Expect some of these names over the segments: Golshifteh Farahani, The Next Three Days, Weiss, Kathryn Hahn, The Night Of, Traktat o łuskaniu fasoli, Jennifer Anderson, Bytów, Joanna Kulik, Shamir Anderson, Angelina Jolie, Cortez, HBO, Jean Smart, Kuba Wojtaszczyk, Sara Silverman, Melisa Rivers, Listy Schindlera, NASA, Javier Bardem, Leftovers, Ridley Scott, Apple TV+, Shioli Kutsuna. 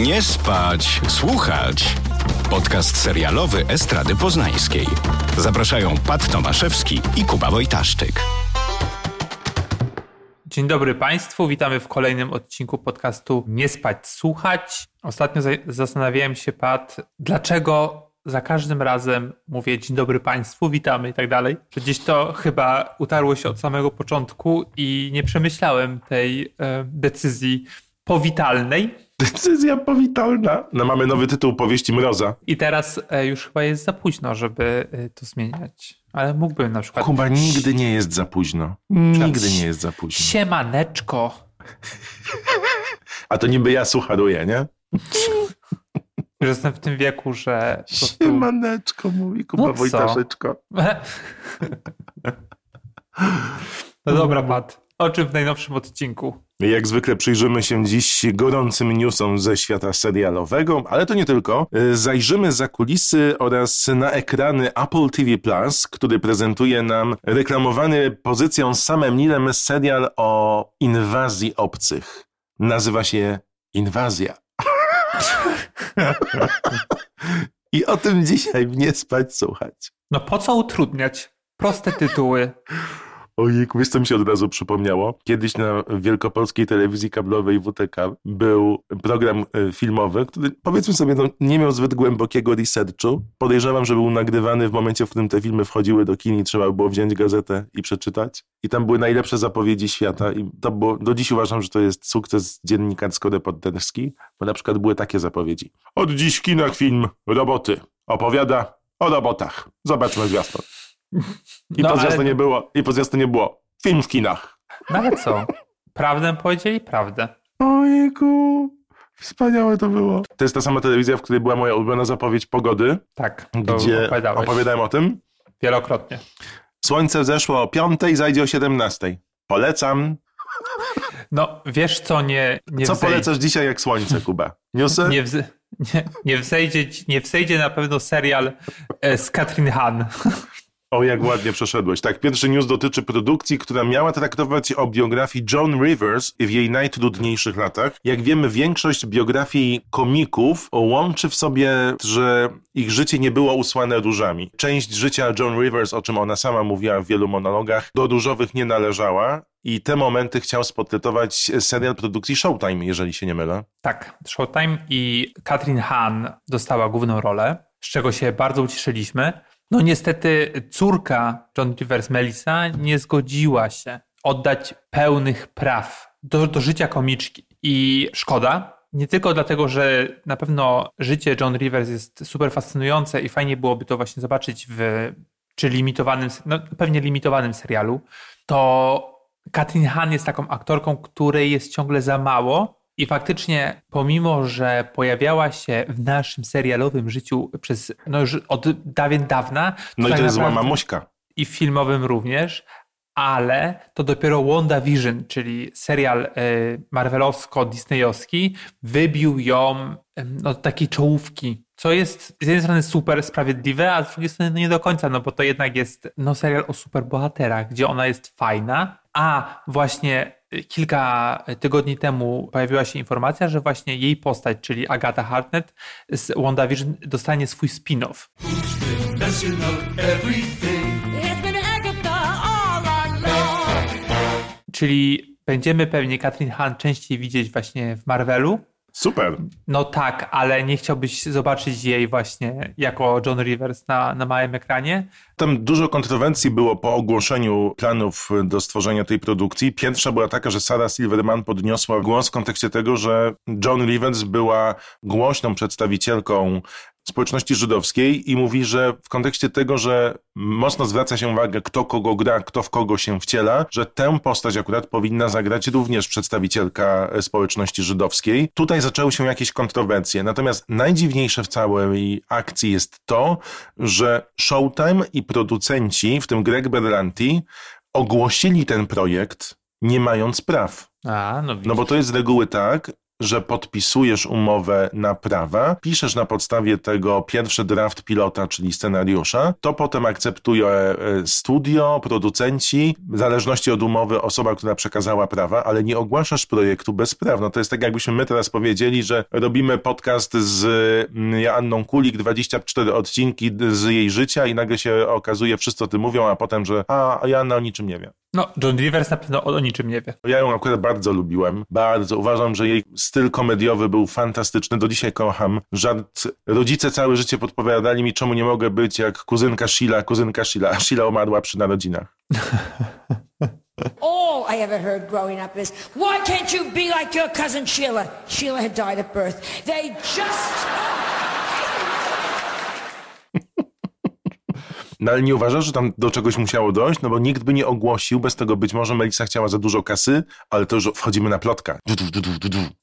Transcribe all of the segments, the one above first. Nie spać, słuchać. Podcast serialowy Estrady Poznańskiej. Zapraszają Pat Tomaszewski i Kuba Wojtaszczyk. Dzień dobry Państwu, witamy w kolejnym odcinku podcastu Nie spać, słuchać. Ostatnio zastanawiałem się, Pat, dlaczego za każdym razem mówię dzień dobry Państwu, witamy i tak dalej. Że gdzieś to chyba utarło się od samego początku i nie przemyślałem tej decyzji powitalnej. Decyzja powitalna. No, mamy nowy tytuł Powieści Mroza. I teraz już chyba jest za późno, żeby to zmieniać. Ale mógłbym na przykład... Kuba, nigdy nie jest za późno. Nigdy nie jest za późno. Siemaneczko. A to niby ja sucharuję, nie? Już jestem w tym wieku, że... Siemaneczko, mówi Kuba Wojtaszeczko. No dobra, Pat. O czym w najnowszym odcinku? Jak zwykle przyjrzymy się dziś gorącym newsom ze świata serialowego, ale to nie tylko. Zajrzymy za kulisy oraz na ekrany Apple TV+, który prezentuje nam reklamowany pozycją samym Neillem serial o inwazji obcych. Nazywa się Inwazja. I o tym dzisiaj w Nie spać, słuchać. No po co utrudniać? Proste tytuły. Ojejku, wiesz co mi się od razu przypomniało? Kiedyś na wielkopolskiej telewizji kablowej WTK był program filmowy, który powiedzmy sobie nie miał zbyt głębokiego researchu. Podejrzewam, że był nagrywany w momencie, w którym te filmy wchodziły do kin i trzeba było wziąć gazetę i przeczytać. I tam były najlepsze zapowiedzi świata i to było, do dziś uważam, że to jest sukces dziennikarsko-reporterski, bo na przykład były takie zapowiedzi. Od dziś w kinach film Roboty opowiada o robotach. Zobaczmy zwiastun. I no, po zwiastunie nie było. Film w kinach. No ale co? Prawdę powiedzieli? Prawdę. Ojejku, wspaniałe to było. To jest ta sama telewizja, w której była moja ulubiona zapowiedź pogody. Tak, gdzie opowiadałem o tym. Wielokrotnie. Słońce zeszło o 5:00, zajdzie o 17:00. Polecam. No, wiesz co, nie co polecasz dzisiaj jak słońce, Kuba? Newsy? Nie wzejdzie na pewno serial z Kathryn Hahn. O, jak ładnie przeszedłeś. Tak, pierwszy news dotyczy produkcji, która miała traktować o biografii John Rivers w jej najtrudniejszych latach. Jak wiemy, większość biografii komików łączy w sobie, że ich życie nie było usłane różami. Część życia John Rivers, o czym ona sama mówiła w wielu monologach, do różowych nie należała i te momenty chciał spotretować serial produkcji Showtime, jeżeli się nie mylę. Tak, Showtime i Kathryn Hahn dostała główną rolę, z czego się bardzo ucieszyliśmy. No niestety córka John Rivers, Melisa, nie zgodziła się oddać pełnych praw do życia komiczki. I szkoda, nie tylko dlatego, że na pewno życie John Rivers jest super fascynujące i fajnie byłoby to właśnie zobaczyć pewnie limitowanym serialu, to Kathryn Hahn jest taką aktorką, której jest ciągle za mało. I faktycznie, pomimo że pojawiała się w naszym serialowym życiu przez już od dawien dawna... No i to jest zła mamuśka. I w filmowym również, ale to dopiero WandaVision, czyli serial marvelowsko-disneyowski, wybił ją do takiej czołówki, co jest z jednej strony super sprawiedliwe, a z drugiej strony nie do końca, bo to jednak jest serial o superbohaterach, gdzie ona jest fajna, a właśnie... Kilka tygodni temu pojawiła się informacja, że właśnie jej postać, czyli Agatha Hartnett z WandaVision dostanie swój spin-off. Czyli będziemy pewnie Kathryn Hahn częściej widzieć właśnie w Marvelu. Super. No tak, ale nie chciałbyś zobaczyć jej właśnie jako John Rivers na małym ekranie? Tam dużo kontrowersji było po ogłoszeniu planów do stworzenia tej produkcji. Pierwsza była taka, że Sara Silverman podniosła głos w kontekście tego, że John Rivers była głośną przedstawicielką społeczności żydowskiej i mówi, że w kontekście tego, że mocno zwraca się uwagę, kto kogo gra, kto w kogo się wciela, że tę postać akurat powinna zagrać również przedstawicielka społeczności żydowskiej. Tutaj zaczęły się jakieś kontrowersje. Natomiast najdziwniejsze w całej akcji jest to, że Showtime i producenci, w tym Greg Berlanti, ogłosili ten projekt nie mając praw. No bo to jest z reguły tak, że podpisujesz umowę na prawa, piszesz na podstawie tego pierwszy draft pilota, czyli scenariusza, to potem akceptuje studio, producenci, w zależności od umowy osoba, która przekazała prawa, ale nie ogłaszasz projektu bez praw. No to jest tak, jakbyśmy my teraz powiedzieli, że robimy podcast z Joanną Kulik, 24 odcinki z jej życia i nagle się okazuje, wszyscy o tym mówią, a potem, że Joanna o niczym nie wie. No, John Rivers na pewno o niczym nie wie. Ja ją akurat bardzo lubiłem. Bardzo. Uważam, że jej styl komediowy był fantastyczny. Do dzisiaj kocham żart. Rodzice całe życie podpowiadali mi, czemu nie mogę być jak kuzynka Sheila. A Sheila umarła przy narodzinach. All I ever heard growing up is, why can't you be like your cousin Sheila? Sheila had died at birth. They just... No ale nie uważasz, że tam do czegoś musiało dojść? No bo nikt by nie ogłosił, bez tego być może Melisa chciała za dużo kasy, ale to już wchodzimy na plotkę.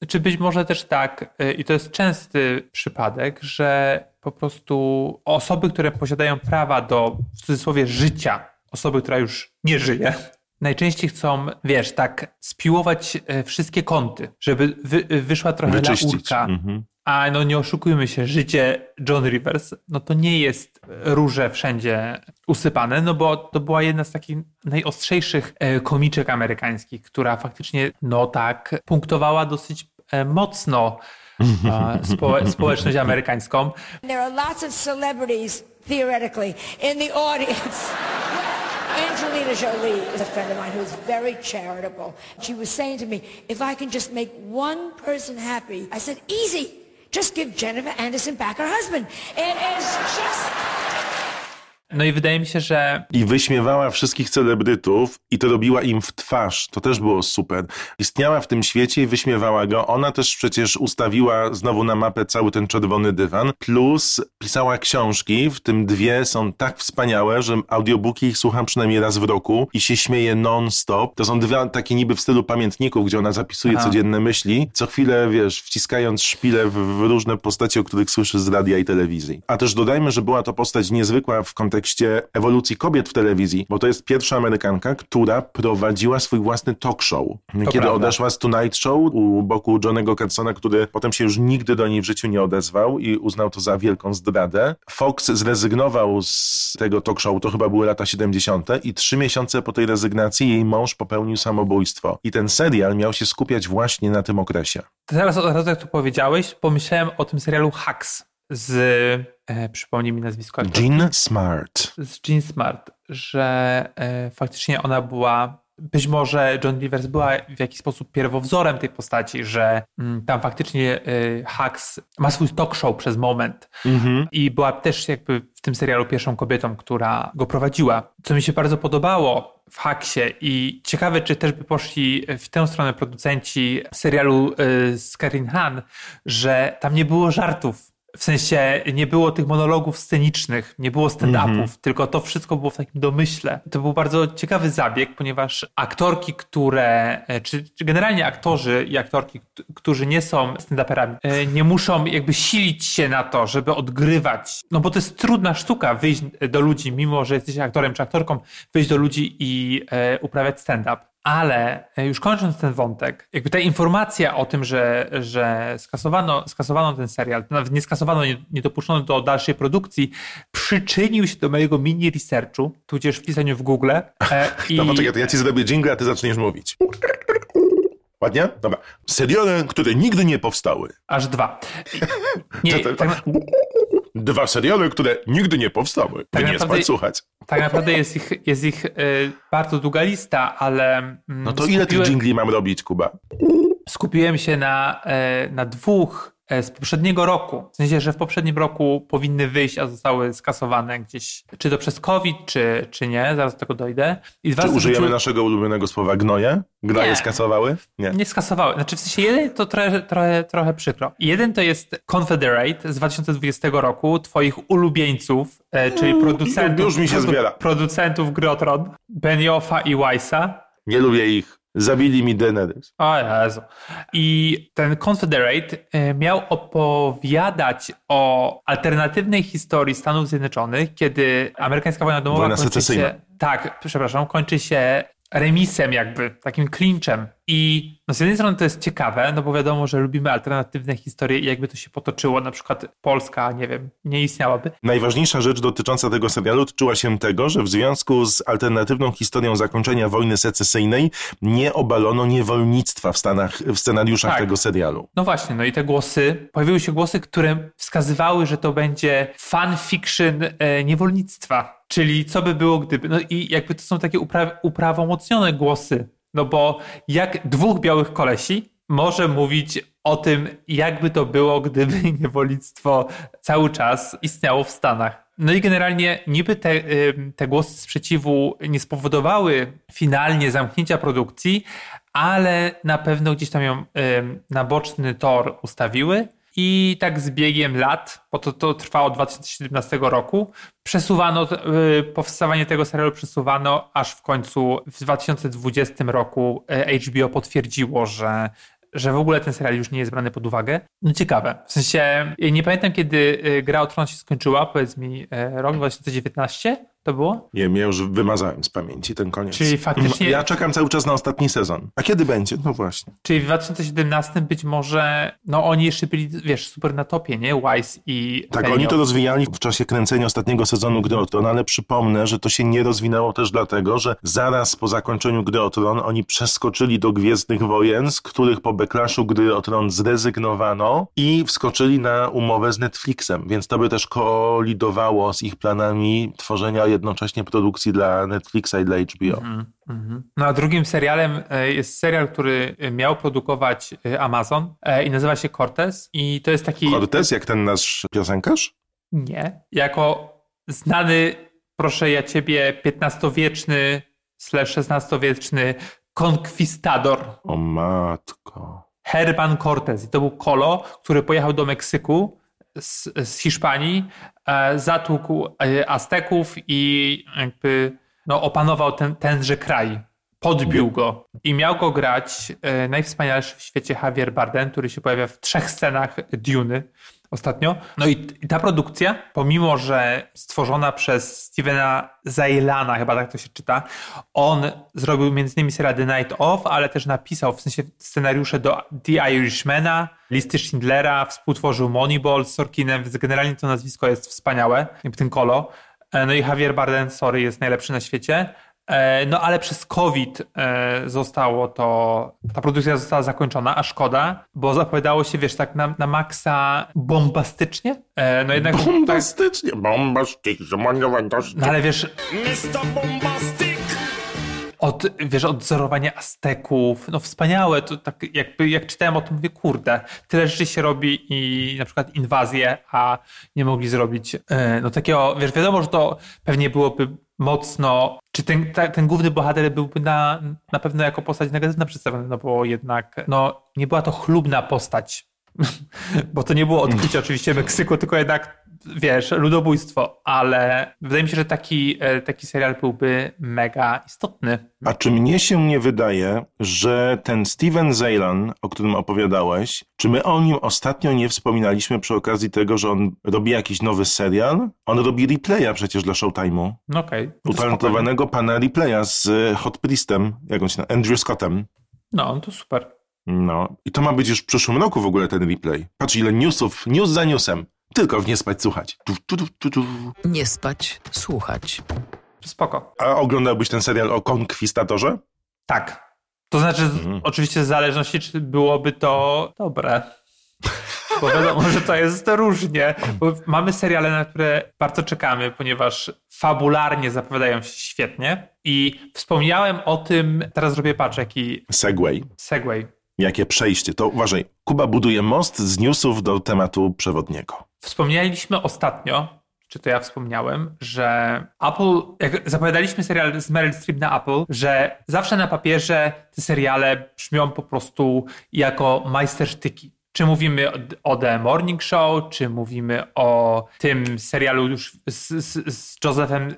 Czy być może też tak, i to jest częsty przypadek, że po prostu osoby, które posiadają prawa do, w cudzysłowie, życia, osoby, która już nie żyje, najczęściej chcą, wiesz, tak spiłować wszystkie kąty, żeby wyszła trochę laurka. Mhm. A no nie oszukujmy się, życie John Rivers, no to nie jest róże wszędzie usypane, no bo to była jedna z takich najostrzejszych komiczek amerykańskich, która faktycznie, no tak, punktowała dosyć mocno społeczność amerykańską. There are lots of celebrities, theoretically, in the audience. Angelina Jolie is a friend of mine who's very charitable. She was saying to me, if I can just make one person happy, I said, easy, just give Jennifer Anderson back her husband. It is just... No i wydaje mi się, że... I wyśmiewała wszystkich celebrytów i to robiła im w twarz. To też było super. Istniała w tym świecie i wyśmiewała go. Ona też przecież ustawiła znowu na mapę cały ten czerwony dywan. Plus pisała książki, w tym dwie są tak wspaniałe, że audiobooki ich słucham przynajmniej raz w roku i się śmieję non-stop. To są dwa takie niby w stylu pamiętników, gdzie ona zapisuje codzienne myśli. Co chwilę, wiesz, wciskając szpile w różne postacie, o których słyszy z radia i telewizji. A też dodajmy, że była to postać niezwykła w kontekście ewolucji kobiet w telewizji, bo to jest pierwsza Amerykanka, która prowadziła swój własny talk show. Kiedy odeszła z Tonight Show u boku John'ego Carsona, który potem się już nigdy do niej w życiu nie odezwał i uznał to za wielką zdradę. Fox zrezygnował z tego talk show, to chyba były lata 70. i 3 miesiące po tej rezygnacji jej mąż popełnił samobójstwo. I ten serial miał się skupiać właśnie na tym okresie. Teraz od razu jak to powiedziałeś, pomyślałem o tym serialu Hacks z... przypomnij mi nazwisko. Jean Smart, że faktycznie ona była, być może John Rivers była w jakiś sposób pierwowzorem tej postaci, że tam faktycznie Hacks ma swój talk show przez moment i była też jakby w tym serialu pierwszą kobietą, która go prowadziła. Co mi się bardzo podobało w Hacksie i ciekawe, czy też by poszli w tę stronę producenci serialu z Kathryn Hahn, że tam nie było żartów. W sensie nie było tych monologów scenicznych, nie było stand-upów, tylko to wszystko było w takim domyśle. To był bardzo ciekawy zabieg, ponieważ aktorki, czy generalnie aktorzy i aktorki, którzy nie są stand-uperami, nie muszą jakby silić się na to, żeby odgrywać. No bo to jest trudna sztuka wyjść do ludzi, mimo że jesteś aktorem czy aktorką, wyjść do ludzi i uprawiać stand-up. Ale już kończąc ten wątek, jakby ta informacja o tym, że skasowano ten serial, nawet nie skasowano, nie dopuszczono do dalszej produkcji, przyczynił się do mojego mini-researchu, tudzież w pisaniu w Google. No poczekaj, to ja ci zrobię dżingle, a ty zaczniesz mówić. Ładnie? Dobra. Seriale, które nigdy nie powstały. Aż 2. Nie, tak... 2 seriale, które nigdy nie powstały. Tak nie spać słuchać. Tak naprawdę jest ich bardzo długa lista, ale... No to ile tych dżingli mam robić, Kuba? Skupiłem się na 2 z poprzedniego roku. W sensie, że w poprzednim roku powinny wyjść, a zostały skasowane gdzieś, czy to przez COVID, czy nie. Zaraz do tego dojdę. Czy użyjemy naszego ulubionego słowa gnoje? Gnoje skasowały? Nie skasowały. Znaczy w sensie jeden to trochę przykro. Jeden to jest Confederate z 2020 roku, twoich ulubieńców, czyli producentów... Już mi się zbiera. Producentów Gry o Tron, Benioffa i Weissa. Nie lubię ich. Zabili mi Daenerys. O Jezu. I ten Confederate miał opowiadać o alternatywnej historii Stanów Zjednoczonych, kiedy amerykańska wojna domowa kończy się remisem jakby, takim clinczem I no z jednej strony to jest ciekawe, no bo wiadomo, że lubimy alternatywne historie i jakby to się potoczyło, na przykład Polska, nie wiem, nie istniałaby. Najważniejsza rzecz dotycząca tego serialu tyczyła się tego, że w związku z alternatywną historią zakończenia wojny secesyjnej nie obalono niewolnictwa w Stanach, w scenariuszach tego serialu. No właśnie, no i te głosy, pojawiły się głosy, które wskazywały, że to będzie fanfiction niewolnictwa, czyli co by było gdyby. No i jakby to są takie uprawomocnione głosy. No bo jak dwóch białych kolesi może mówić o tym, jakby to było, gdyby niewolnictwo cały czas istniało w Stanach. No i generalnie niby te głosy sprzeciwu nie spowodowały finalnie zamknięcia produkcji, ale na pewno gdzieś tam ją na boczny tor ustawiły. I tak z biegiem lat, bo to trwało od 2017 roku, przesuwano, powstawanie tego serialu przesuwano, aż w końcu w 2020 roku HBO potwierdziło, że w ogóle ten serial już nie jest brany pod uwagę. No ciekawe, w sensie nie pamiętam, kiedy Gra o Tron się skończyła, powiedz mi rok 2019 to było? Nie, ja już wymazałem z pamięci ten koniec. Czyli faktycznie... Ja czekam cały czas na ostatni sezon. A kiedy będzie? No właśnie. Czyli w 2017 być może, no oni jeszcze byli, wiesz, super na topie, nie? Weiss i... Tak, Benioff. Oni to rozwijali w czasie kręcenia ostatniego sezonu Gry o Tron, ale przypomnę, że to się nie rozwinęło też dlatego, że zaraz po zakończeniu Gry o Tron oni przeskoczyli do Gwiezdnych Wojen, z których po backlashu Gry o Tron zrezygnowano i wskoczyli na umowę z Netflixem, więc to by też kolidowało z ich planami tworzenia jednocześnie produkcji dla Netflixa i dla HBO. No a drugim serialem jest serial, który miał produkować Amazon i nazywa się Cortez. I to jest taki... Cortez, jak ten nasz piosenkarz? Nie. Jako znany, proszę ja ciebie, XV-wieczny/XVI-wieczny konkwistador. O matko. Hernan Cortez. I to był kolo, który pojechał do Meksyku z Hiszpanii, zatłukł Azteków i jakby no, opanował tenże kraj. Podbił go. I miał go grać najwspanialszy w świecie Javier Bardem, który się pojawia w 3 scenach Duny ostatnio. No i ta produkcja, pomimo że stworzona przez Stevena Zailliana, chyba tak to się czyta, on zrobił między innymi serial The Night Of, ale też napisał w sensie scenariusze do The Irishmana, Listy Schindlera, współtworzył Moneyball z Sorkinem, więc generalnie to nazwisko jest wspaniałe, ten kolo. No i Javier Bardem, sorry, jest najlepszy na świecie. No ale przez COVID ta produkcja została zakończona, a szkoda, bo zapowiadało się, wiesz, tak na maksa bombastycznie. No jednak... Bombastycznie, bombastycznie, bombastycznie. No ale wiesz... Mr. Bombastyk! Od wzorowania Azteków, no wspaniałe, to tak jakby jak czytałem o tym, mówię, kurde, tyle rzeczy się robi i na przykład Inwazję, a nie mogli zrobić no takiego, wiesz, wiadomo, że to pewnie byłoby mocno, czy ten główny bohater byłby na pewno jako postać negatywna przedstawiony, no bo jednak no nie była to chlubna postać, bo to nie było odkrycie oczywiście Meksyku, tylko jednak, wiesz, ludobójstwo, ale wydaje mi się, że taki serial byłby mega istotny. A czy mnie się nie wydaje, że ten Steven Zaillian, o którym opowiadałeś, czy my o nim ostatnio nie wspominaliśmy przy okazji tego, że on robi jakiś nowy serial? On robi Replaya przecież dla Showtime'u. Okej. Utalentowanego pana Replaya z Hot Priestem, jak on się nazywa, Andrew Scottem. No, to super. No, i to ma być już w przyszłym roku w ogóle ten Replay. Patrz ile newsów, news za newsem. Tylko w Nie Spać, Słuchać. Nie Spać, Słuchać. Spoko. A oglądałbyś ten serial o konkwistatorze? Tak. To znaczy, oczywiście w zależności, czy byłoby to dobre. Bo wiadomo, że to jest różnie. Bo mamy seriale, na które bardzo czekamy, ponieważ fabularnie zapowiadają się świetnie. I wspomniałem o tym, teraz zrobię patrz, jaki... Segway. Jakie przejście. To uważaj, Kuba buduje most z newsów do tematu przewodniego. Wspomnieliśmy ostatnio, czy to ja wspomniałem, że Apple, jak zapowiadaliśmy serial z Meryl Streep na Apple, że zawsze na papierze te seriale brzmią po prostu jako majstersztyki. Czy mówimy o The Morning Show, czy mówimy o tym serialu już z Josephem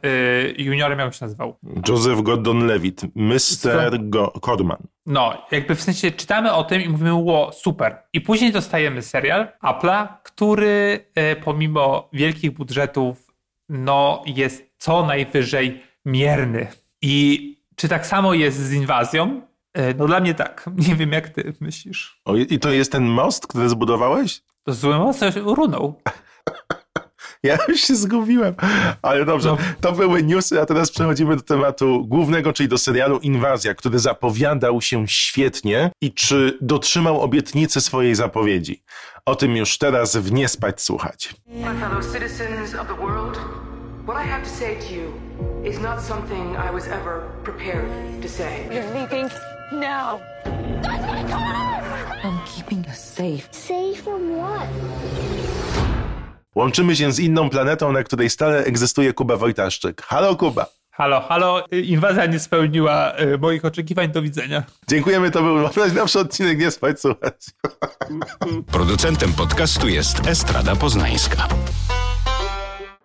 Juniorem, jak on się nazywał? Joseph Gordon-Levitt, Mr. Corman. No, jakby w sensie czytamy o tym i mówimy, ło, super. I później dostajemy serial Apple'a, który pomimo wielkich budżetów, no jest co najwyżej mierny. I czy tak samo jest z Inwazją? No dla mnie tak. Nie wiem, jak ty myślisz. O, i to jest ten most, który zbudowałeś? To zły most, ja się urunął. Ja już się zgubiłem. Ale dobrze, no. To były newsy, a teraz przechodzimy do tematu głównego, czyli do serialu Inwazja, który zapowiadał się świetnie i czy dotrzymał obietnicy swojej zapowiedzi. O tym już teraz w Nie Spać Słuchać. My fellow citizens of the world, what I have to say to you is not something I was ever prepared to say. You're leaving now. That's my car! I'm keeping you safe. Safe from what? Łączymy się z inną planetą, na której stale egzystuje Kuba Wojtaszczyk. Halo Kuba! Halo, halo. Inwazja nie spełniła moich oczekiwań. Do widzenia. Dziękujemy, to był najnowszy odcinek Nie Spać Słuchać. Producentem podcastu jest Estrada Poznańska.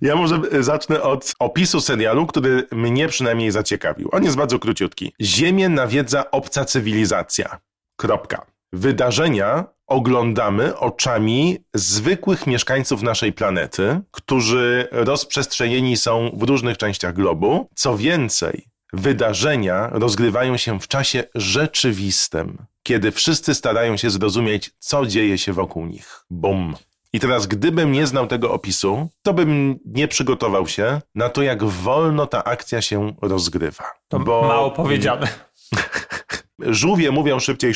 Ja może zacznę od opisu serialu, który mnie przynajmniej zaciekawił. On jest bardzo króciutki. Ziemię nawiedza obca cywilizacja. Kropka. Wydarzenia oglądamy oczami zwykłych mieszkańców naszej planety, którzy rozprzestrzenieni są w różnych częściach globu. Co więcej, wydarzenia rozgrywają się w czasie rzeczywistym, kiedy wszyscy starają się zrozumieć, co dzieje się wokół nich. Bum. I teraz, gdybym nie znał tego opisu, to bym nie przygotował się na to, jak wolno ta akcja się rozgrywa. To mało powiedziane. Żółwie mówią szybciej.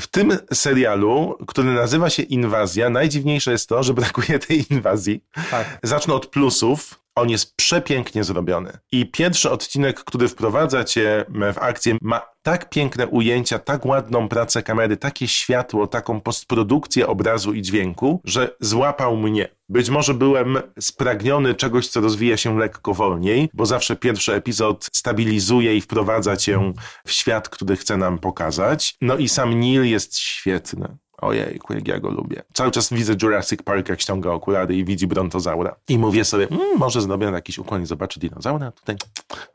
W tym serialu, który nazywa się Inwazja, najdziwniejsze jest to, że brakuje tej inwazji. Tak. Zacznę od plusów. On jest przepięknie zrobiony. I pierwszy odcinek, który wprowadza cię w akcję, ma tak piękne ujęcia, tak ładną pracę kamery, takie światło, taką postprodukcję obrazu i dźwięku, że złapał mnie. Być może byłem spragniony czegoś, co rozwija się lekko wolniej, bo zawsze pierwszy epizod stabilizuje i wprowadza cię w świat, który chce nam pokazać. No i sam Neill jest świetny. Ojejku, jak ja go lubię. Cały czas widzę Jurassic Park, jak ściąga okulary i widzi brontozaura. I mówię sobie, może zrobię jakiś ukłon i zobaczę dinozaura. Tutaj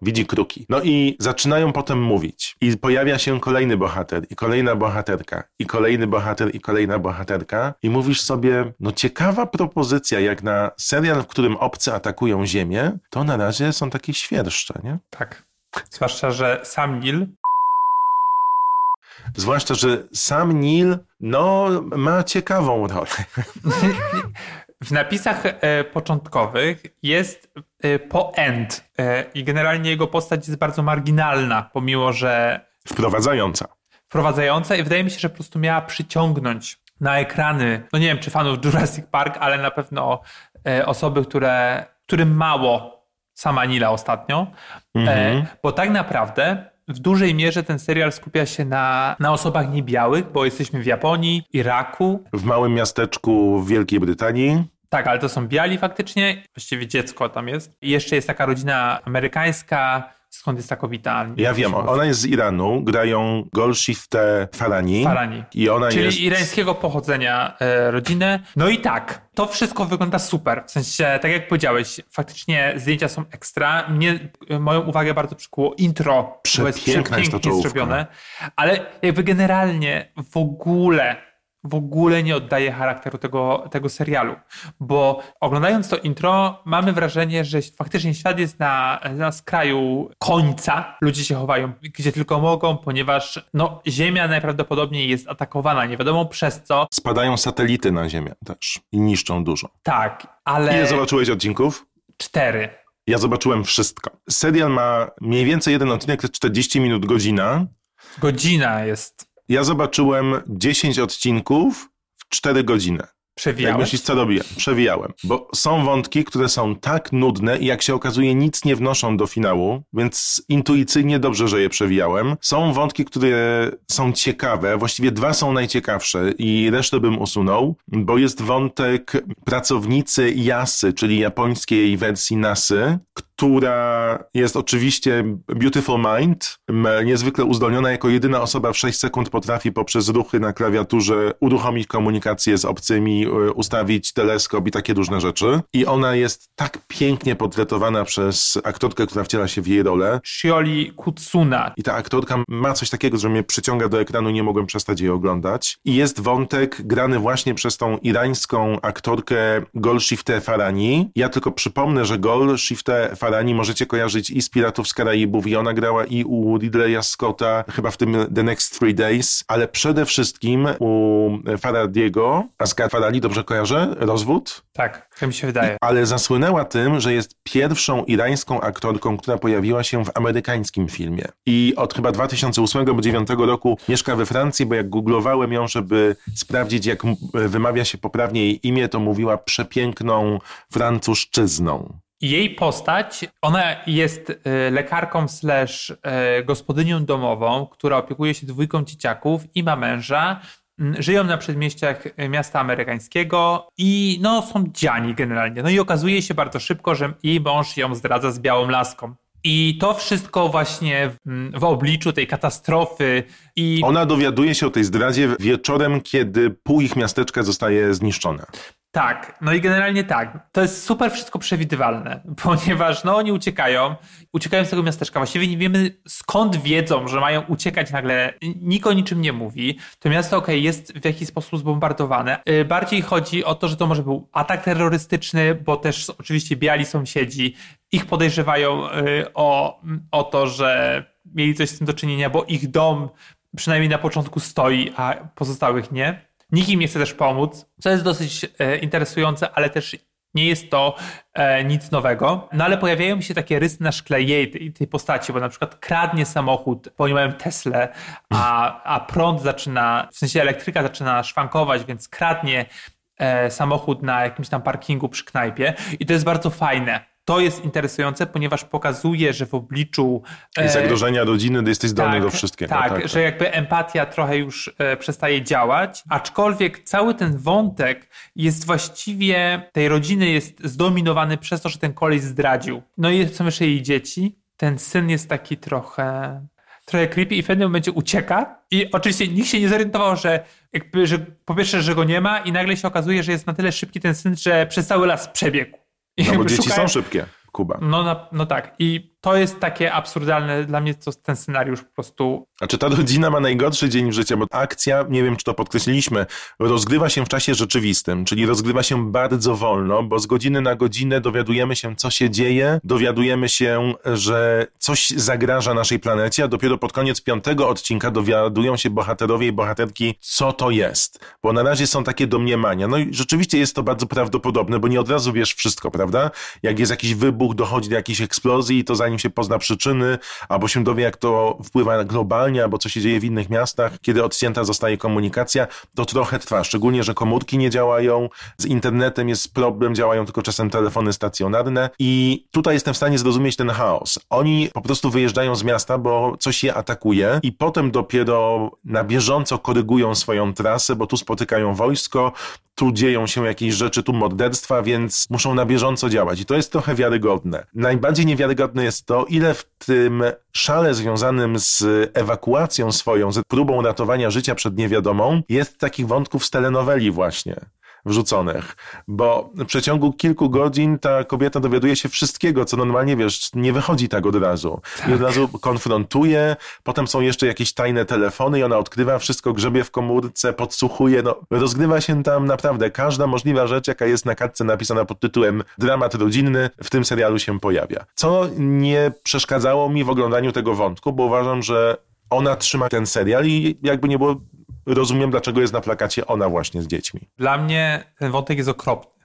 widzi kruki. No i zaczynają potem mówić. I pojawia się kolejny bohater, i kolejna bohaterka, i kolejny bohater, i kolejna bohaterka. I mówisz sobie, no ciekawa propozycja, jak na serial, w którym obcy atakują Ziemię, to na razie są takie świerszcze, nie? Tak. Zwłaszcza, że sam Neill, no, ma ciekawą rolę. W napisach początkowych jest poent i generalnie jego postać jest bardzo marginalna, pomimo że... Wprowadzająca i wydaje mi się, że po prostu miała przyciągnąć na ekrany, no nie wiem, czy fanów Jurassic Park, ale na pewno osoby, którym mało sama Neilla ostatnio, bo tak naprawdę... W dużej mierze ten serial skupia się na osobach niebiałych, bo jesteśmy w Japonii, Iraku. W małym miasteczku w Wielkiej Brytanii. Tak, ale to są biali faktycznie. Właściwie dziecko tam jest. I jeszcze jest taka rodzina amerykańska. Skąd jest ta kobieta? Ja wiem, ona jest z Iranu. Grają Golshifteh Farahani. I ona czyli jest... irańskiego pochodzenia rodzinę. No i tak, to wszystko wygląda super. W sensie, tak jak powiedziałeś, faktycznie zdjęcia są ekstra. Moją uwagę bardzo przykuło intro. Przepięknie zrobione. Ale jakby generalnie w ogóle nie oddaje charakteru tego serialu, bo oglądając to intro mamy wrażenie, że faktycznie świat jest na skraju końca. Ludzie się chowają gdzie tylko mogą, ponieważ no, Ziemia najprawdopodobniej jest atakowana, nie wiadomo przez co. Spadają satelity na Ziemię też i niszczą dużo. Tak, ale... Ile zobaczyłeś odcinków? 4. Ja zobaczyłem wszystko. Serial ma mniej więcej jeden odcinek, to 40 minut, godzina. Godzina jest... Ja zobaczyłem 10 odcinków w 4 godziny. Przewijałeś? Jak myślisz, co robiłem? Przewijałem. Bo są wątki, które są tak nudne i jak się okazuje nic nie wnoszą do finału, więc intuicyjnie dobrze, że je przewijałem. Są wątki, które są ciekawe, właściwie 2 są najciekawsze i resztę bym usunął, bo jest wątek pracownicy JASY, czyli japońskiej wersji NASY, która jest oczywiście beautiful mind, niezwykle uzdolniona, jako jedyna osoba w 6 sekund potrafi poprzez ruchy na klawiaturze uruchomić komunikację z obcymi, ustawić teleskop i takie różne rzeczy. I ona jest tak pięknie portretowana przez aktorkę, która wciela się w jej rolę. Shioli Kutsuna. I ta aktorka ma coś takiego, że mnie przyciąga do ekranu, nie mogłem przestać jej oglądać. I jest wątek grany właśnie przez tą irańską aktorkę Golshifteh Farahani. Ja tylko przypomnę, że Golshifteh Farahani Farahani możecie kojarzyć i z Piratów z Karaibów, i ona grała i u Ridleya Scotta, chyba w tym The Next Three Days, ale przede wszystkim u Faradiego, Asghar Farhadi, dobrze kojarzę? Rozwód? Tak, to mi się wydaje. Ale zasłynęła tym, że jest pierwszą irańską aktorką, która pojawiła się w amerykańskim filmie. I od chyba 2008 do 2009 roku mieszka we Francji, bo jak googlowałem ją, żeby sprawdzić, jak wymawia się poprawnie jej imię, to mówiła przepiękną francuszczyzną. Jej postać, ona jest lekarką / gospodynią domową, która opiekuje się dwójką dzieciaków i ma męża. Żyją na przedmieściach miasta amerykańskiego i no, są dziani generalnie. No i okazuje się bardzo szybko, że jej mąż ją zdradza z białą laską. I to wszystko właśnie w obliczu tej katastrofy. I ona dowiaduje się o tej zdradzie wieczorem, kiedy pół ich miasteczka zostaje zniszczone. Tak, no i generalnie tak. To jest super wszystko przewidywalne, ponieważ no oni uciekają z tego miasteczka. Właściwie nie wiemy, skąd wiedzą, że mają uciekać nagle. Nikt o niczym nie mówi. To miasto, jest w jakiś sposób zbombardowane. Bardziej chodzi o to, że to może był atak terrorystyczny, bo też oczywiście biali sąsiedzi. Ich podejrzewają o to, że mieli coś z tym do czynienia, bo ich dom przynajmniej na początku stoi, a pozostałych nie. Nikt im nie chce też pomóc, co jest dosyć interesujące, ale też nie jest to nic nowego. No ale pojawiają się takie rysy na szkle tej postaci, bo na przykład kradnie samochód, bo oni mają Teslę, a prąd zaczyna, w sensie elektryka zaczyna szwankować, więc kradnie samochód na jakimś tam parkingu przy knajpie i to jest bardzo fajne. To jest interesujące, ponieważ pokazuje, że w obliczu zagrożenia rodziny jesteś zdolny do wszystkiego. Tak, że jakby empatia trochę już przestaje działać, aczkolwiek cały ten wątek jest właściwie, tej rodziny jest zdominowany przez to, że ten koleś zdradził. No i są jeszcze jej dzieci. Ten syn jest taki trochę creepy i w pewnym momencie ucieka i oczywiście nikt się nie zorientował, że po pierwsze, że go nie ma i nagle się okazuje, że jest na tyle szybki ten syn, że przez cały las przebiegł. No bo dzieci są szybkie, Kuba. No tak. I to jest takie absurdalne dla mnie, co ten scenariusz po prostu... A czy ta rodzina ma najgorszy dzień w życiu? Bo akcja, nie wiem, czy to podkreśliliśmy, rozgrywa się w czasie rzeczywistym, czyli rozgrywa się bardzo wolno, bo z godziny na godzinę dowiadujemy się, co się dzieje, dowiadujemy się, że coś zagraża naszej planecie, a dopiero pod koniec 5 odcinka dowiadują się bohaterowie i bohaterki, co to jest. Bo na razie są takie domniemania. No i rzeczywiście jest to bardzo prawdopodobne, bo nie od razu wiesz wszystko, prawda? Jak jest jakiś wybuch, dochodzi do jakiejś eksplozji i to zanim się pozna przyczyny, albo się dowie, jak to wpływa globalnie, albo co się dzieje w innych miastach, kiedy odcięta zostaje komunikacja, to trochę trwa. Szczególnie, że komórki nie działają, z internetem jest problem, działają tylko czasem telefony stacjonarne i tutaj jestem w stanie zrozumieć ten chaos. Oni po prostu wyjeżdżają z miasta, bo coś je atakuje i potem dopiero na bieżąco korygują swoją trasę, bo tu spotykają wojsko, tu dzieją się jakieś rzeczy, tu morderstwa, więc muszą na bieżąco działać i to jest trochę wiarygodne. Najbardziej niewiarygodne jest to, ile w tym szale związanym z ewakuacją swoją, z próbą ratowania życia przed niewiadomą, jest takich wątków z telenoweli właśnie wrzuconych, bo w przeciągu kilku godzin ta kobieta dowiaduje się wszystkiego, co normalnie, wiesz, nie wychodzi tak od razu. Tak. I od razu konfrontuje, potem są jeszcze jakieś tajne telefony i ona odkrywa wszystko, grzebie w komórce, podsłuchuje, no rozgrywa się tam naprawdę każda możliwa rzecz, jaka jest na kartce napisana pod tytułem dramat rodzinny, w tym serialu się pojawia. Co nie przeszkadzało mi w oglądaniu tego wątku, bo uważam, że ona trzyma ten serial i jakby nie było, rozumiem, dlaczego jest na plakacie ona właśnie z dziećmi. Dla mnie ten wątek jest okropny.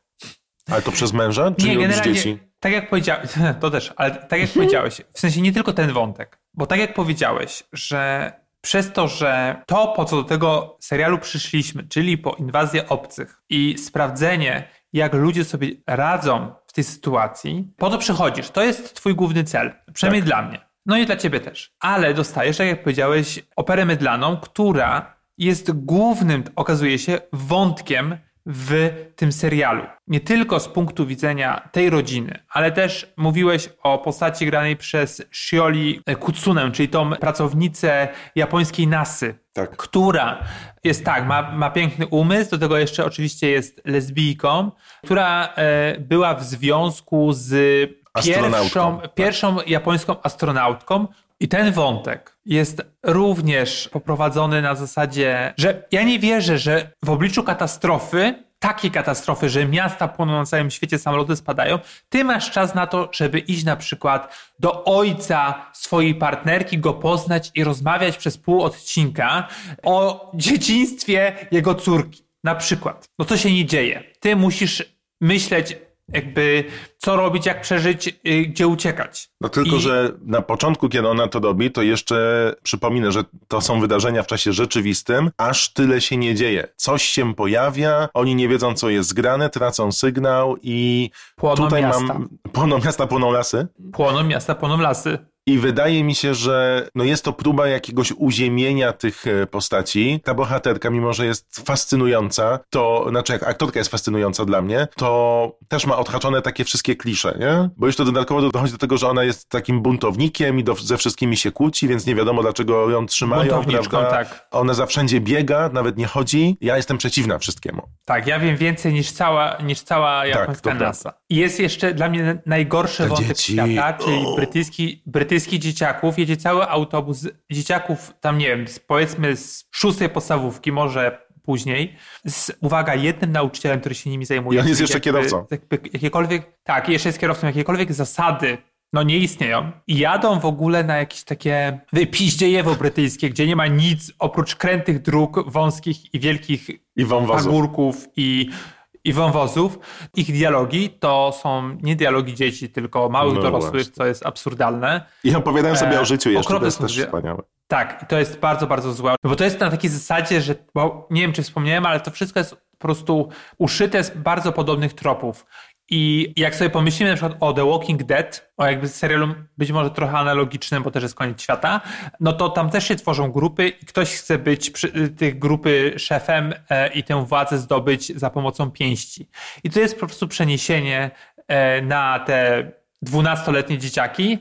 Ale to przez męża? Czy nie, od dzieci? Tak jak powiedziałeś, to też, ale tak jak powiedziałeś, w sensie nie tylko ten wątek, bo tak jak powiedziałeś, że przez to, że to, po co do tego serialu przyszliśmy, czyli po inwazję obcych i sprawdzenie, jak ludzie sobie radzą w tej sytuacji, po to przychodzisz. To jest twój główny cel, przynajmniej tak. Dla mnie. No i dla ciebie też. Ale dostajesz, tak jak powiedziałeś, operę mydlaną, która jest głównym, okazuje się, wątkiem w tym serialu. Nie tylko z punktu widzenia tej rodziny, ale też mówiłeś o postaci granej przez Shioli Kutsunę, czyli tą pracownicę japońskiej NASA, tak. Która jest ma piękny umysł, do tego jeszcze oczywiście jest lesbijką, która była w związzku z pierwszą japońską astronautką. I ten wątek jest również poprowadzony na zasadzie, że ja nie wierzę, że w obliczu katastrofy takie katastrofy, że miasta płoną na całym świecie, samoloty spadają, ty masz czas na to, żeby iść na przykład do ojca swojej partnerki, go poznać i rozmawiać przez pół odcinka o dzieciństwie jego córki. Na przykład. No co się nie dzieje? Ty musisz myśleć jakby co robić, jak przeżyć, gdzie uciekać. No tylko, że na początku, kiedy ona to robi, to jeszcze przypominę, że to są wydarzenia w czasie rzeczywistym, aż tyle się nie dzieje. Coś się pojawia, oni nie wiedzą, co jest grane, tracą sygnał i płoną tutaj miasta. Płoną miasta, płoną lasy? Płoną miasta, płoną lasy. I wydaje mi się, że no jest to próba jakiegoś uziemienia tych postaci. Ta bohaterka, mimo że jest fascynująca, to znaczy jak aktorka jest fascynująca dla mnie, to też ma odhaczone takie wszystkie klisze, nie? Bo jeszcze dodatkowo dochodzi do tego, że ona jest takim buntownikiem i ze wszystkimi się kłóci, więc nie wiadomo, dlaczego ją trzymają, prawda? Tak. Ona za wszędzie biega, nawet nie chodzi. Ja jestem przeciwna wszystkiemu. Tak, ja wiem więcej niż cała japońska tak, NASA. I jest jeszcze dla mnie najgorszy wątek świata, czyli brytyjskich dzieciaków. Jedzie cały autobus dzieciaków tam, nie wiem, powiedzmy z szóstej podstawówki, może później, z, uwaga, jednym nauczycielem, który się nimi zajmuje. I on jest jeszcze kierowcą. Jeszcze jest kierowcą. Jakiekolwiek zasady no nie istnieją. I jadą w ogóle na jakieś takie wypiździejewo brytyjskie, gdzie nie ma nic oprócz krętych dróg wąskich i wielkich pagórków i wąwozów. Ich dialogi to są nie dialogi dzieci, tylko małych dorosłych, właśnie. Co jest absurdalne. I opowiadają sobie o życiu jeszcze, to jest też wspaniałe. Tak, to jest bardzo, bardzo złe. Bo to jest na takiej zasadzie, że nie wiem, czy wspomniałem, ale to wszystko jest po prostu uszyte z bardzo podobnych tropów. I jak sobie pomyślimy na przykład o The Walking Dead, o jakby serialu być może trochę analogicznym, bo też jest koniec świata, no to tam też się tworzą grupy i ktoś chce być tych grupy szefem i tę władzę zdobyć za pomocą pięści. I to jest po prostu przeniesienie na te 12-letnie dzieciaki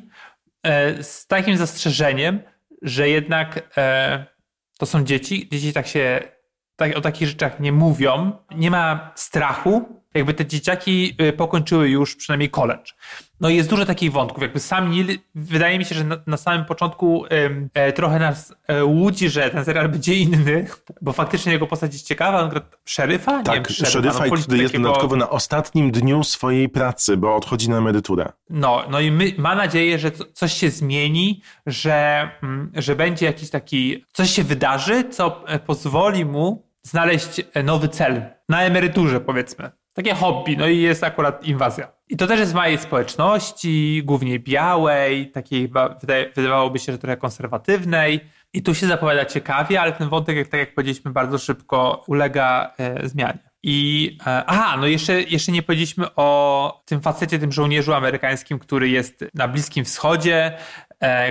z takim zastrzeżeniem, że jednak to są dzieci, o takich rzeczach nie mówią, nie ma strachu. Jakby te dzieciaki pokończyły już przynajmniej college. No i jest dużo takich wątków. Jakby sam Neill, wydaje mi się, że na samym początku trochę nas łudzi, że ten serial będzie inny, bo faktycznie jego postać jest ciekawa. On gra szeryfa? Nie wiem, szeryfa i który jest dodatkowo na ostatnim dniu swojej pracy, bo odchodzi na emeryturę. No i ma nadzieję, że coś się zmieni, że będzie jakiś taki... Coś się wydarzy, co pozwoli mu znaleźć nowy cel. Na emeryturze, powiedzmy. Takie hobby, no i jest akurat inwazja. I to też jest w małej społeczności, głównie białej, takiej chyba wydawałoby się, że trochę konserwatywnej. I tu się zapowiada ciekawie, ale ten wątek, tak jak powiedzieliśmy, bardzo szybko ulega zmianie. I jeszcze nie powiedzieliśmy o tym facecie, tym żołnierzu amerykańskim, który jest na Bliskim Wschodzie.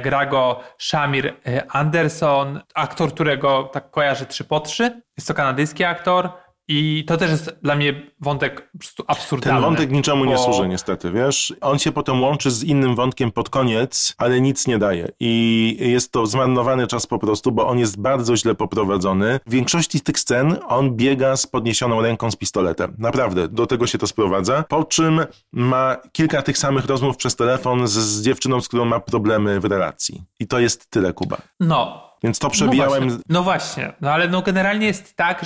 Gra go Shamir Anderson, aktor, którego tak kojarzy 3x3. Jest to kanadyjski aktor. I to też jest dla mnie wątek po prostu absurdalny. Ten wątek niczemu nie służy niestety, wiesz. On się potem łączy z innym wątkiem pod koniec, ale nic nie daje. I jest to zmarnowany czas po prostu, bo on jest bardzo źle poprowadzony. W większości tych scen on biega z podniesioną ręką z pistoletem. Naprawdę, do tego się to sprowadza. Po czym ma kilka tych samych rozmów przez telefon z dziewczyną, z którą ma problemy w relacji. I to jest tyle, Kuba. Więc to przebijałem... No generalnie jest tak,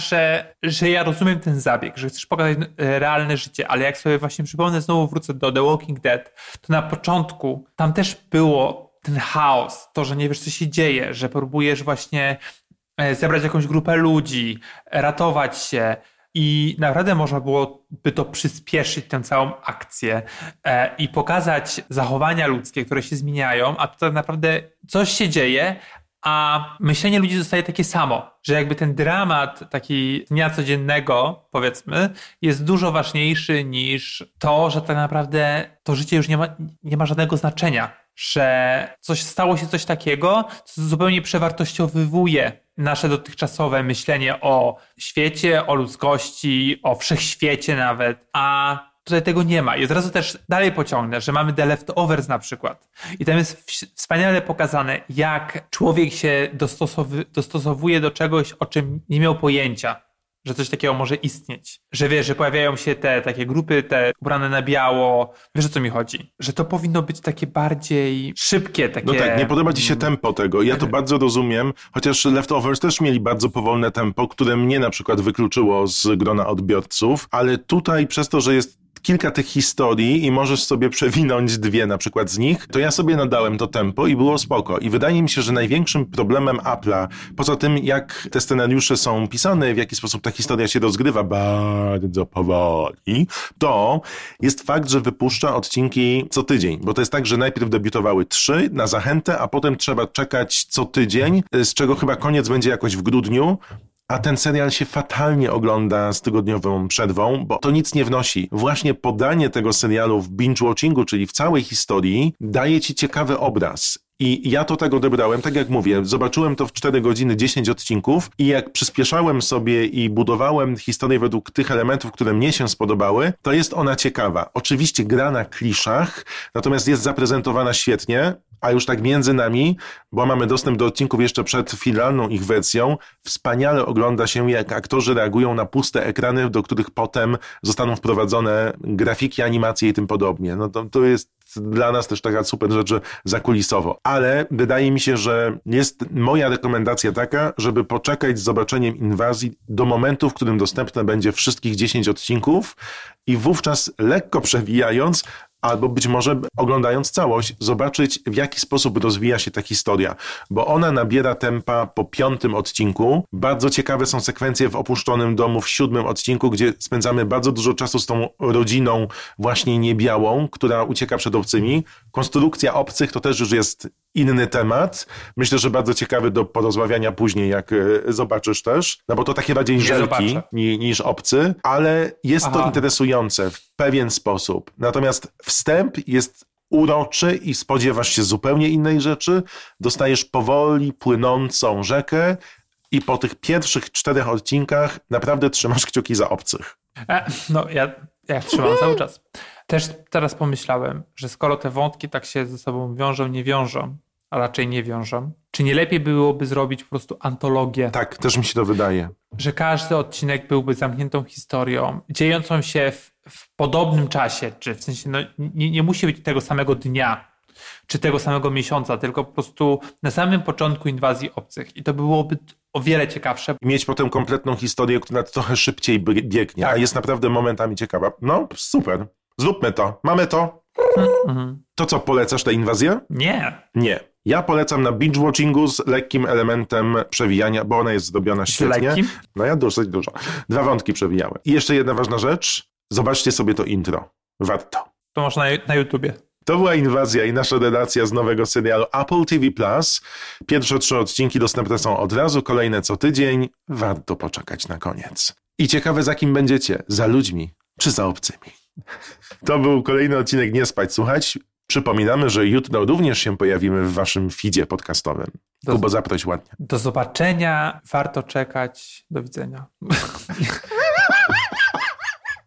że ja rozumiem ten zabieg, że chcesz pokazać realne życie, ale jak sobie właśnie przypomnę, znowu wrócę do The Walking Dead, to na początku tam też było ten chaos, to, że nie wiesz, co się dzieje, że próbujesz właśnie zebrać jakąś grupę ludzi, ratować się i naprawdę można byłoby to przyspieszyć, tę całą akcję i pokazać zachowania ludzkie, które się zmieniają, a to tak naprawdę coś się dzieje, a myślenie ludzi zostaje takie samo, że jakby ten dramat taki dnia codziennego, powiedzmy, jest dużo ważniejszy niż to, że tak naprawdę to życie już nie ma żadnego znaczenia, że stało się coś takiego, co zupełnie przewartościowywuje nasze dotychczasowe myślenie o świecie, o ludzkości, o wszechświecie nawet, a... Tutaj tego nie ma. I od razu też dalej pociągnę, że mamy The Leftovers na przykład. I tam jest wspaniale pokazane, jak człowiek się dostosowuje do czegoś, o czym nie miał pojęcia. że coś takiego może istnieć. Że wiesz, że pojawiają się te takie grupy, te ubrane na biało. Wiesz, o co mi chodzi? Że to powinno być takie bardziej szybkie, takie... No tak, nie podoba ci się tempo tego. Ja to bardzo rozumiem, chociaż Leftovers też mieli bardzo powolne tempo, które mnie na przykład wykluczyło z grona odbiorców, ale tutaj przez to, że jest kilka tych historii i możesz sobie przewinąć dwie na przykład z nich, to ja sobie nadałem to tempo i było spoko. I wydaje mi się, że największym problemem Apple'a, poza tym jak te scenariusze są pisane, w jaki sposób ta historia się rozgrywa bardzo powoli, to jest fakt, że wypuszcza odcinki co tydzień. Bo to jest tak, że najpierw debiutowały 3 na zachętę, a potem trzeba czekać co tydzień, z czego chyba koniec będzie jakoś w grudniu. A ten serial się fatalnie ogląda z tygodniową przerwą, bo to nic nie wnosi. Właśnie podanie tego serialu w binge-watchingu, czyli w całej historii, daje ci ciekawy obraz. I ja to tak odebrałem, tak jak mówię, zobaczyłem to w 4 godziny 10 odcinków i jak przyspieszałem sobie i budowałem historię według tych elementów, które mnie się spodobały, to jest ona ciekawa. Oczywiście gra na kliszach, natomiast jest zaprezentowana świetnie, a już tak między nami, bo mamy dostęp do odcinków jeszcze przed finalną ich wersją, wspaniale ogląda się, jak aktorzy reagują na puste ekrany, do których potem zostaną wprowadzone grafiki, animacje i tym podobnie. No to jest dla nas też taka super rzecz, że zakulisowo. Ale wydaje mi się, że jest moja rekomendacja taka, żeby poczekać z zobaczeniem Inwazji do momentu, w którym dostępne będzie wszystkich 10 odcinków i wówczas lekko przewijając, albo być może oglądając całość, zobaczyć, w jaki sposób rozwija się ta historia, bo ona nabiera tempa po 5 odcinku. Bardzo ciekawe są sekwencje w opuszczonym domu w 7 odcinku, gdzie spędzamy bardzo dużo czasu z tą rodziną właśnie niebiałą, która ucieka przed obcymi. Konstrukcja obcych to też już jest inny temat. Myślę, że bardzo ciekawy do porozmawiania później, jak zobaczysz też, no bo to takie bardziej żelki niż obcy, ale jest to interesujące w pewien sposób. Natomiast wstęp jest uroczy i spodziewasz się zupełnie innej rzeczy. Dostajesz powoli płynącą rzekę i po tych pierwszych 4 odcinkach naprawdę trzymasz kciuki za obcych. No ja trzymam cały czas. Też teraz pomyślałem, że skoro te wątki tak się ze sobą wiążą, a raczej nie wiążą, czy nie lepiej byłoby zrobić po prostu antologię? Tak, też mi się to wydaje. Że każdy odcinek byłby zamkniętą historią, dziejącą się w podobnym czasie, czy w sensie no, nie musi być tego samego dnia, czy tego samego miesiąca, tylko po prostu na samym początku Inwazji obcych. I to byłoby o wiele ciekawsze. Mieć potem kompletną historię, która trochę szybciej biegnie, tak. A jest naprawdę momentami ciekawa. No, super. Zróbmy to. Mamy to. To co, polecasz tę Inwazję? Nie. Ja polecam na binge-watchingu z lekkim elementem przewijania, bo ona jest zrobiona świetnie. No ja dosyć dużo. 2 wątki przewijałem. I jeszcze jedna ważna rzecz. Zobaczcie sobie to intro. Warto. To można na YouTubie. To była Inwazja i nasza relacja z nowego serialu Apple TV+. Pierwsze 3 odcinki dostępne są od razu, kolejne co tydzień. Warto poczekać na koniec. I ciekawe, za kim będziecie. Za ludźmi czy za obcymi. To był kolejny odcinek Nie Spać Słuchać. Przypominamy, że jutro również się pojawimy w waszym feedzie podcastowym. Kubo, zaproś ładnie. Do zobaczenia. Warto czekać. Do widzenia.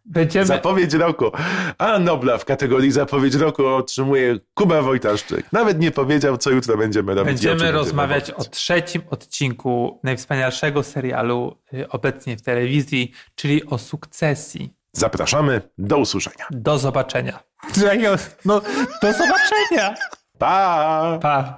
Będziemy... Zapowiedź roku. A Nobla w kategorii zapowiedź roku otrzymuje Kuba Wojtaszczyk. Nawet nie powiedział, co jutro będziemy robić. Będziemy rozmawiać o 3 odcinku najwspanialszego serialu obecnie w telewizji, czyli o Sukcesji. Zapraszamy. Do usłyszenia. Do zobaczenia. No, do zobaczenia. Pa. Pa.